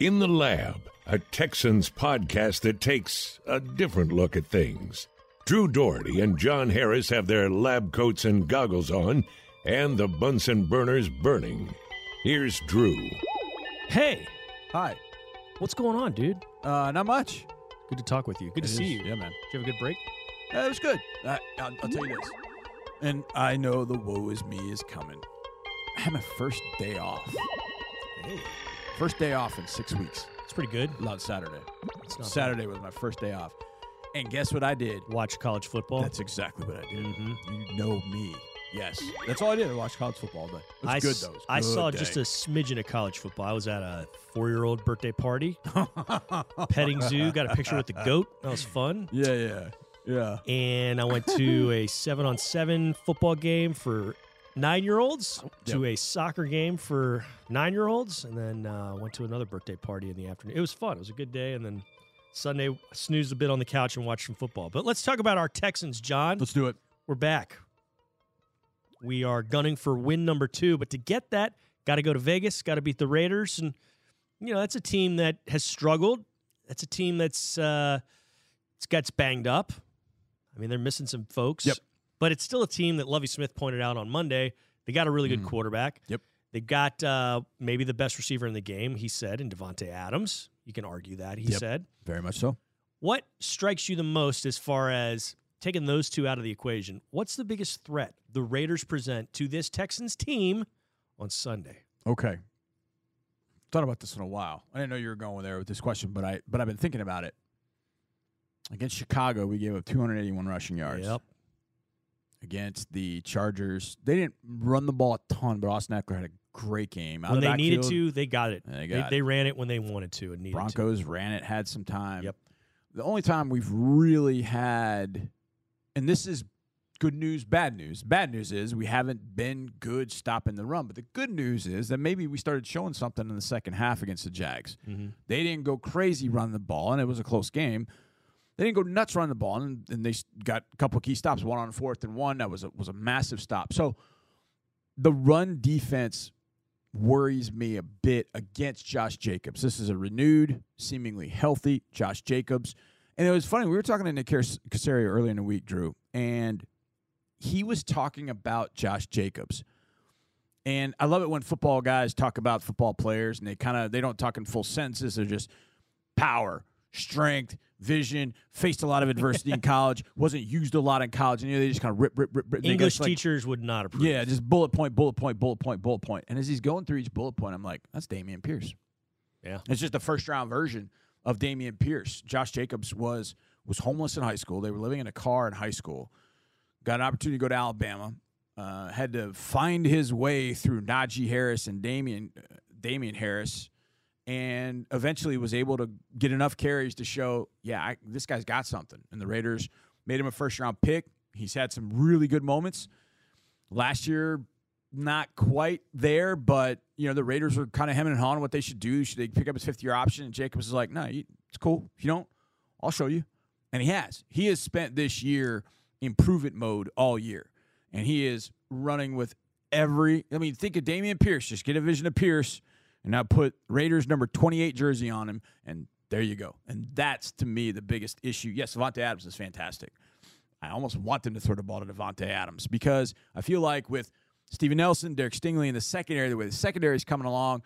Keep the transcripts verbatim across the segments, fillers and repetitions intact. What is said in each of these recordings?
In the Lab, a Texans podcast that takes a different look at things. Drew Doherty and John Harris have their lab coats and goggles on and the Bunsen burners burning. Here's Drew. Hey. Hi. What's going on, dude? Uh, not much. Good to talk with you. Good it to is. see you. Yeah, man. Did you have a good break? Uh, it was good. Uh, I'll, I'll tell you this. And I know the woe is me is coming. I had my first day off. Hey. First day off in six weeks. It's pretty good. Love Saturday. Saturday bad. was my first day off. And guess what I did? Watch college football. That's exactly what I did. Mm-hmm. You know me. Yes. That's all I did. I watched college football. But it was I good, though. It was I good saw day. just a smidgen of college football. I was at a four-year-old birthday party. Petting zoo. Got a picture with the goat. That was fun. Yeah, yeah, yeah. And I went to a seven-on-seven football game for nine-year-olds, yep. to a soccer game for nine-year-olds, and then uh, went to another birthday party in the afternoon. It was fun. It was a good day, and then Sunday, snoozed a bit on the couch and watched some football. But let's talk about our Texans, John. Let's do it. We're back. We are gunning for win number two, but to get that, got to go to Vegas, got to beat the Raiders, and, you know, that's a team that has struggled. That's a team that's uh, it's gets banged up. I mean, they're missing some folks. Yep. But it's still a team that Lovie Smith pointed out on Monday. They got a really good mm. quarterback. Yep. They got uh, maybe the best receiver in the game, he said, in Devontae Adams. You can argue that, he yep. said. Very much so. What strikes you the most as far as taking those two out of the equation? What's the biggest threat the Raiders present to this Texans team on Sunday? Okay. Thought about this in a while. I didn't know you were going there with this question, but, I, but I've been thinking about it. Against Chicago, we gave up two hundred eighty-one rushing yards. Yep. Against the Chargers, they didn't run the ball a ton, but Austin Eckler had a great game. Out when they needed to, they got it. They, got they, they ran it when they wanted to and needed Broncos to. Broncos ran it, had some time. Yep. The only time we've really had, and this is good news, bad news. Bad news is we haven't been good stopping the run, but the good news is that maybe we started showing something in the second half against the Jags. Mm-hmm. They didn't go crazy running the ball, and it was a close game. They didn't go nuts running the ball, and, and they got a couple of key stops, one on fourth and one. That was a, was a massive stop. So the run defense worries me a bit against Josh Jacobs. This is a renewed, seemingly healthy Josh Jacobs. And it was funny. We were talking to Nick Caserio earlier in the week, Drew, and he was talking about Josh Jacobs. And I love it when football guys talk about football players, and they kind of they don't talk in full sentences. They're just power, strength, vision, faced a lot of adversity in college, wasn't used a lot in college, and you know, they just kind of rip, rip, rip, rip. English teachers like, would not approve. Yeah, just bullet point, bullet point, bullet point, bullet point. And as he's going through each bullet point, I'm like, that's Damien Pierce. Yeah. It's just the first-round version of Damien Pierce. Josh Jacobs was was homeless in high school. They were living in a car in high school. Got an opportunity to go to Alabama. Uh, had to find his way through Najee Harris and Damian, uh, Damian Harris. And eventually was able to get enough carries to show, yeah, I, this guy's got something. And the Raiders made him a first-round pick. He's had some really good moments. Last year, not quite there, but, you know, the Raiders were kind of hemming and hawing what they should do. Should they pick up his fifth-year option? And Jacobs is like, no, you, it's cool. If you don't, I'll show you. And he has. He has spent this year in prove-it mode all year. And he is running with every – I mean, think of Damien Pierce. Just get a vision of Pierce. And I put Raiders number twenty-eight jersey on him, and there you go. And that's, to me, the biggest issue. Yes, Devontae Adams is fantastic. I almost want them to throw the ball to Devontae Adams because I feel like with Steven Nelson, Derek Stingley in the secondary, the way the secondary is coming along,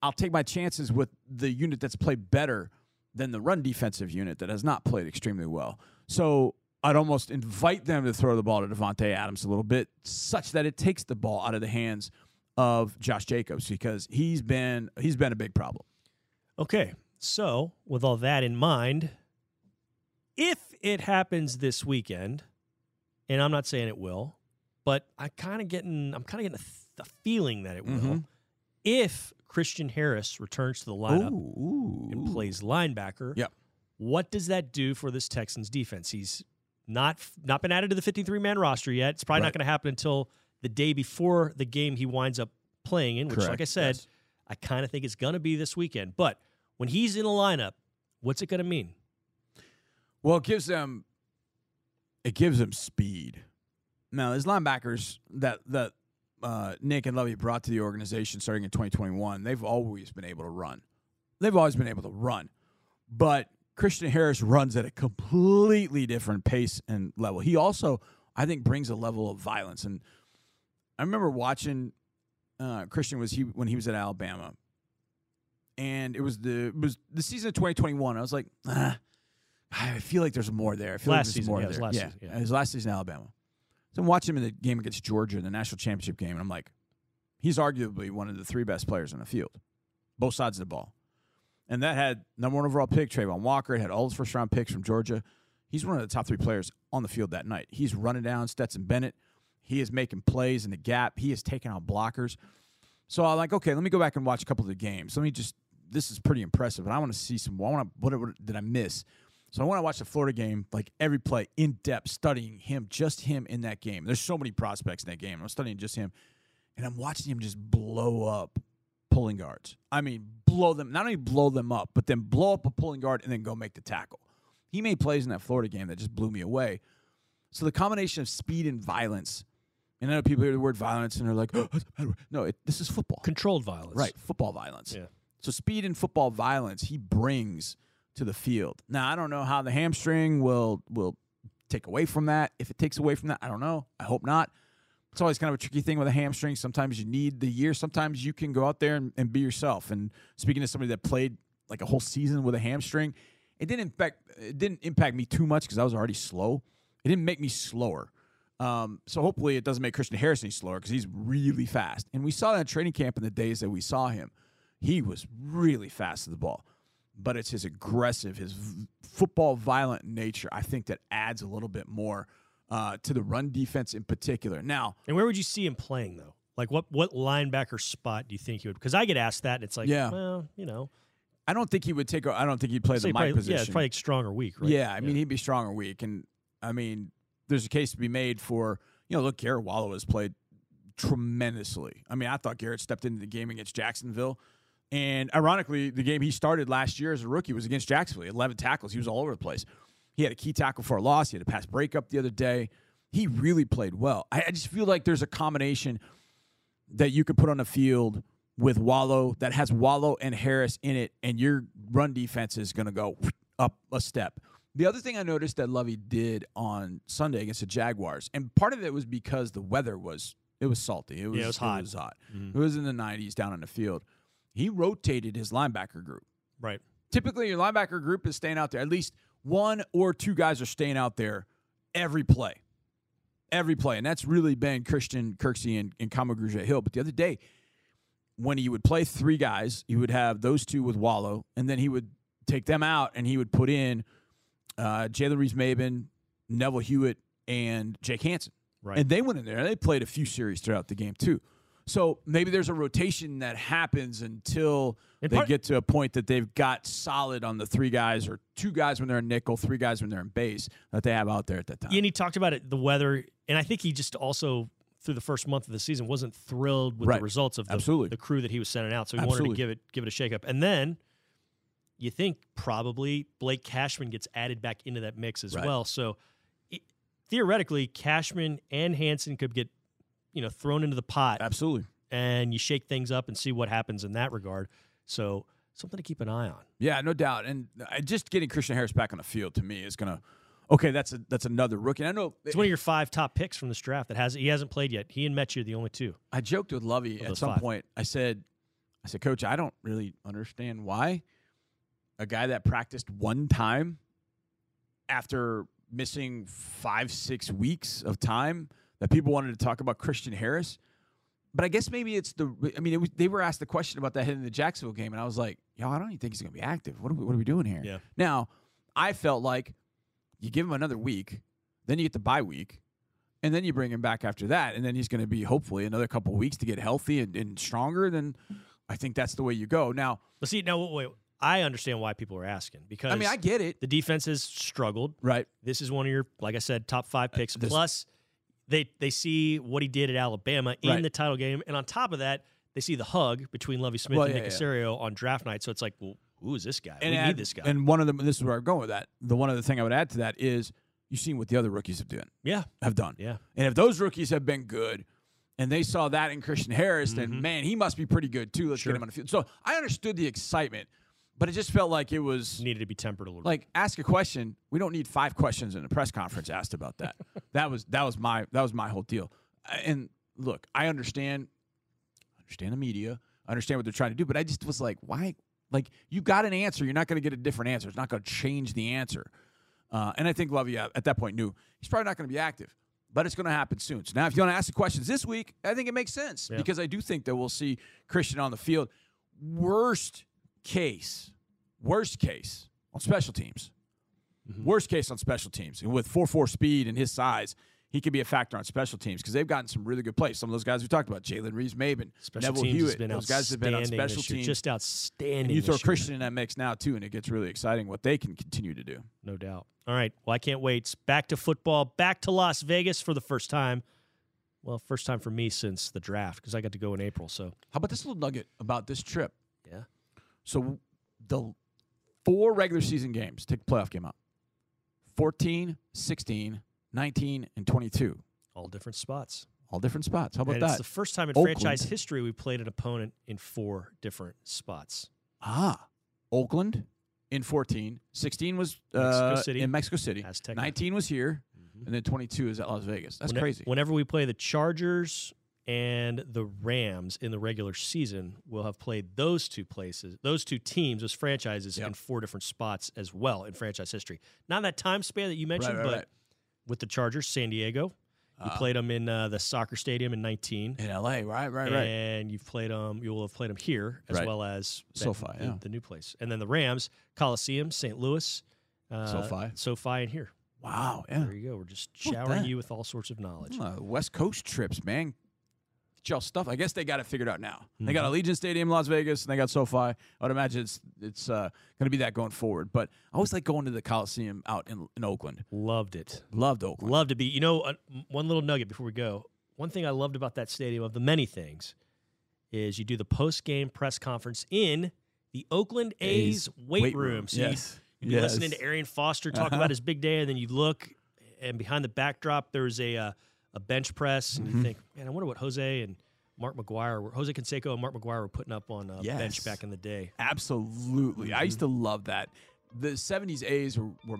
I'll take my chances with the unit that's played better than the run defensive unit that has not played extremely well. So I'd almost invite them to throw the ball to Devontae Adams a little bit such that it takes the ball out of the hands of Josh Jacobs because he's been he's been a big problem. Okay, so with all that in mind, if it happens this weekend, and I'm not saying it will, but I kind of getting I'm kind of getting a, a feeling that it will. Mm-hmm. If Christian Harris returns to the lineup ooh, ooh, and plays linebacker, yep. what does that do for this Texans defense? He's not not been added to the fifty-three man roster yet. It's probably right. not going to happen until the day before the game he winds up playing in, which, Correct. like I said, yes. I kind of think it's going to be this weekend. But when he's in the lineup, what's it going to mean? Well, it gives them it gives them speed. Now, his linebackers that that uh, Nick and Lovie brought to the organization starting in twenty twenty-one, they've always been able to run. they've always been able to run. But Christian Harris runs at a completely different pace and level. He also, I think, brings a level of violence. And I remember watching uh, Christian was he when he was at Alabama. And it was the it was the season of twenty twenty-one. I was like, ah, I feel like there's more there. I feel last like season, more yeah, there. Last yeah. season, yeah. His last season in Alabama. So I'm watching him in the game against Georgia, in the national championship game, and I'm like, he's arguably one of the three best players on the field, both sides of the ball. And that had number one overall pick, Trayvon Walker. It had all his first-round picks from Georgia. He's one of the top three players on the field that night. He's running down Stetson Bennett. He is making plays in the gap. He is taking out blockers. So I'm like, okay, let me go back and watch a couple of the games. Let me just – this is pretty impressive, and I want to see some – I want to – what, what did I miss? So I want to watch the Florida game, like every play, in depth, studying him, just him in that game. There's so many prospects in that game. I'm studying just him, and I'm watching him just blow up pulling guards. I mean, blow them. Not only blow them up, but then blow up a pulling guard and then go make the tackle. He made plays in that Florida game that just blew me away. So the combination of speed and violence, and I know people hear the word violence and they're like, oh, no, it, this is football. Controlled violence. Right, football violence. Yeah. So speed and football violence he brings to the field. Now, I don't know how the hamstring will will take away from that. If it takes away from that, I don't know. I hope not. It's always kind of a tricky thing with a hamstring. Sometimes you need the year. Sometimes you can go out there and, and be yourself. And speaking to somebody that played like a whole season with a hamstring, it didn't impact, it didn't impact me too much because I was already slow. It didn't make me slower. Um, so hopefully it doesn't make Christian Harris any slower because he's really fast. And we saw that at training camp in the days that we saw him. He was really fast to the ball. But it's his aggressive, his v- football violent nature, I think, that adds a little bit more uh, to the run defense in particular. Now, and where would you see him playing, though? Like, what, what linebacker spot do you think he would? Because I get asked that, and it's like, yeah. well, you know. I don't think he would take – I don't think he'd play the Mike probably, position. Yeah, it's probably like strong or weak, right? Yeah, I yeah. mean, he'd be strong or weak. And, I mean, there's a case to be made for – you know, look, Garrett Wallow has played tremendously. I mean, I thought Garrett stepped into the game against Jacksonville. And ironically, the game he started last year as a rookie was against Jacksonville. eleven tackles. He was all over the place. He had a key tackle for a loss. He had a pass breakup the other day. He really played well. I, I just feel like there's a combination that you could put on the field with Wallow that has Wallow and Harris in it, and your run defense is going to go up a step. The other thing I noticed that Lovie did on Sunday against the Jaguars, and part of it was because the weather was it was salty. It was, yeah, it was hot. It was, hot. Mm-hmm. It was in the nineties down on the field. He rotated his linebacker group. Right. Typically, your linebacker group is staying out there. At least one or two guys are staying out there every play. Every play. And that's really been Christian, Kirksey, and, and Kamaguja Hill. But the other day, when he would play three guys, he would have those two with Wallow, and then he would take them out, and he would put in uh, Jalen Reeves-Maben, Neville Hewitt, and Jake Hanson. Right. And they went in there, and they played a few series throughout the game, too. So maybe there's a rotation that happens until they get to a point that they've got solid on the three guys or two guys when they're in nickel, three guys when they're in base that they have out there at that time. Yeah, and he talked about it, the weather, and I think he just also, through the first month of the season, wasn't thrilled with right. the results of the, the crew that he was sending out, so he Absolutely. wanted to give it give it a shake-up. And then you think probably Blake Cashman gets added back into that mix as right. well. So it, theoretically, Cashman and Hanson could get you know, thrown into the pot. Absolutely. And you shake things up and see what happens in that regard. So something to keep an eye on. Yeah, no doubt. And just getting Christian Harris back on the field, to me, is going to, okay, that's a, that's another rookie. And I know it's it, one of your five top picks from this draft that has he hasn't played yet. He and Metchie are the only two. I joked with Lovie at some five. point. I said, I said, Coach, I don't really understand why a guy that practiced one time after missing five, six weeks of time that people wanted to talk about Christian Harris. But I guess maybe it's the – I mean, it was, they were asked the question about that hit in the Jacksonville game, and I was like, yo, I don't even think he's going to be active. What are we, what are we doing here? Yeah. Now, I felt like you give him another week, then you get the bye week, and then you bring him back after that, and then he's going to be hopefully another couple of weeks to get healthy and, and stronger. Then I think that's the way you go. Now – Let's see. Now, wait. I understand why people are asking because – I mean, I get it. The defense has struggled. Right. This is one of your, like I said, top five picks. Uh, this, plus – They they see what he did at Alabama in right. the title game, and on top of that, they see the hug between Lovie Smith well, and yeah, Nick Caserio yeah. on draft night. So it's like, well, who is this guy? And we add, need this guy. And one of the this is where I'm going with that. The one other thing I would add to that is you've seen what the other rookies have done. Yeah, have done. Yeah, and if those rookies have been good, and they saw that in Christian Harris, mm-hmm. then man, he must be pretty good too. Let's sure. get him on the field. So I understood the excitement But it just felt like it was... Needed to be tempered a little like, bit. Like, ask a question. We don't need five questions in a press conference asked about that. that was that was my that was my whole deal. And, look, I understand, understand the media. I understand what they're trying to do. But I just was like, why? Like, you got an answer. You're not going to get a different answer. It's not going to change the answer. Uh, and I think Lovie, at that point, knew he's probably not going to be active. But it's going to happen soon. So now if you want to ask the questions this week, I think it makes sense. Yeah. Because I do think that we'll see Christian on the field. Worst... Case, worst case on special teams, mm-hmm. worst case on special teams. And with four four speed and his size, he could be a factor on special teams because they've gotten some really good plays. Some of those guys we talked about, Jalen Reeves-Maben, Neville Hewitt, those guys have been on special teams, just outstanding. And you throw Christian in that mix now too, and it gets really exciting what they can continue to do. No doubt. All right, well I can't wait. Back to football, back to Las Vegas for the first time. Well, first time for me since the draft because I got to go in April. So how about this little nugget about this trip? Yeah. So the four regular season games, take the playoff game out, fourteen, sixteen, nineteen, and twenty-two. All different spots. All different spots. How about and that? It's the first time in Oakland. Franchise history we played an opponent in four different spots. Ah, Oakland in fourteen. sixteen was uh, Mexico City. in Mexico City. Azteca. nineteen was here, mm-hmm. and then twenty-two is at Las Vegas. That's when, crazy. Whenever we play the Chargers and the Rams in the regular season will have played those two places, those two teams, those franchises yep. in four different spots as well in franchise history. Not that time span that you mentioned, right, right, but right. with the Chargers, San Diego, you uh, played them in uh, the soccer stadium in nineteen. In L A, right, right, right. And you've played them, you will have played them here as right. well as that, SoFi, the, yeah. the new place. And then the Rams, Coliseum, Saint Louis, uh, SoFi, SoFi, and here. Wow, yeah. There you go. We're just showering you with all sorts of knowledge. Uh, West Coast trips, man. Y'all stuff. I guess they got it figured out now. Mm-hmm. They got Allegiant Stadium, Las Vegas, and they got SoFi. I would imagine it's it's uh, going to be that going forward. But I always like going to the Coliseum out in, in Oakland. Loved it. Loved Oakland. Loved to be. You know, uh, one little nugget before we go. One thing I loved about that stadium, of the many things, is you do the post-game press conference in the Oakland A's, A's weight, weight room. room. So yes. you, you're yes. listening to Arian Foster talk uh-huh. about his big day, and then you look, and behind the backdrop there's a uh, a bench press, and mm-hmm. you think, man, I wonder what Jose and Mark McGwire were, Jose Canseco and Mark McGwire were putting up on a yes. bench back in the day. Absolutely. Mm-hmm. I used to love that. The seventies A's were, were,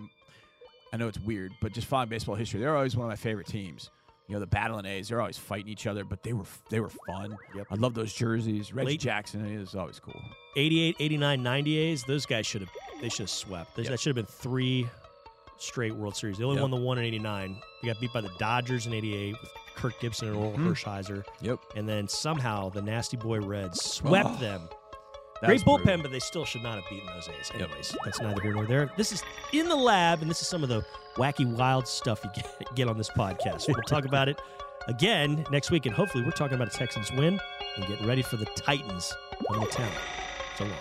I know it's weird, but just following baseball history, they're always one of my favorite teams. You know, the battling A's, they're always fighting each other, but they were they were fun. Yep. I love those jerseys. Reggie Late. Jackson is always cool. eighty-eight, eighty-nine, ninety A's, those guys should have, they should have swept. Yep. That should have been three straight World Series. They only yep. won the one in eighty-nine. They got beat by the Dodgers in eighty-eight with Kirk Gibson and Orel mm-hmm. Hershiser. Yep. And then somehow the Nasty Boy Reds swept oh, them. Great bullpen, brutal. But they still should not have beaten those A's. Anyways, yep. that's neither here nor there. This is In the Lab, and this is some of the wacky, wild stuff you get, get on this podcast. We'll talk about it again next week, and hopefully we're talking about a Texans win and getting ready for the Titans on the town. So long.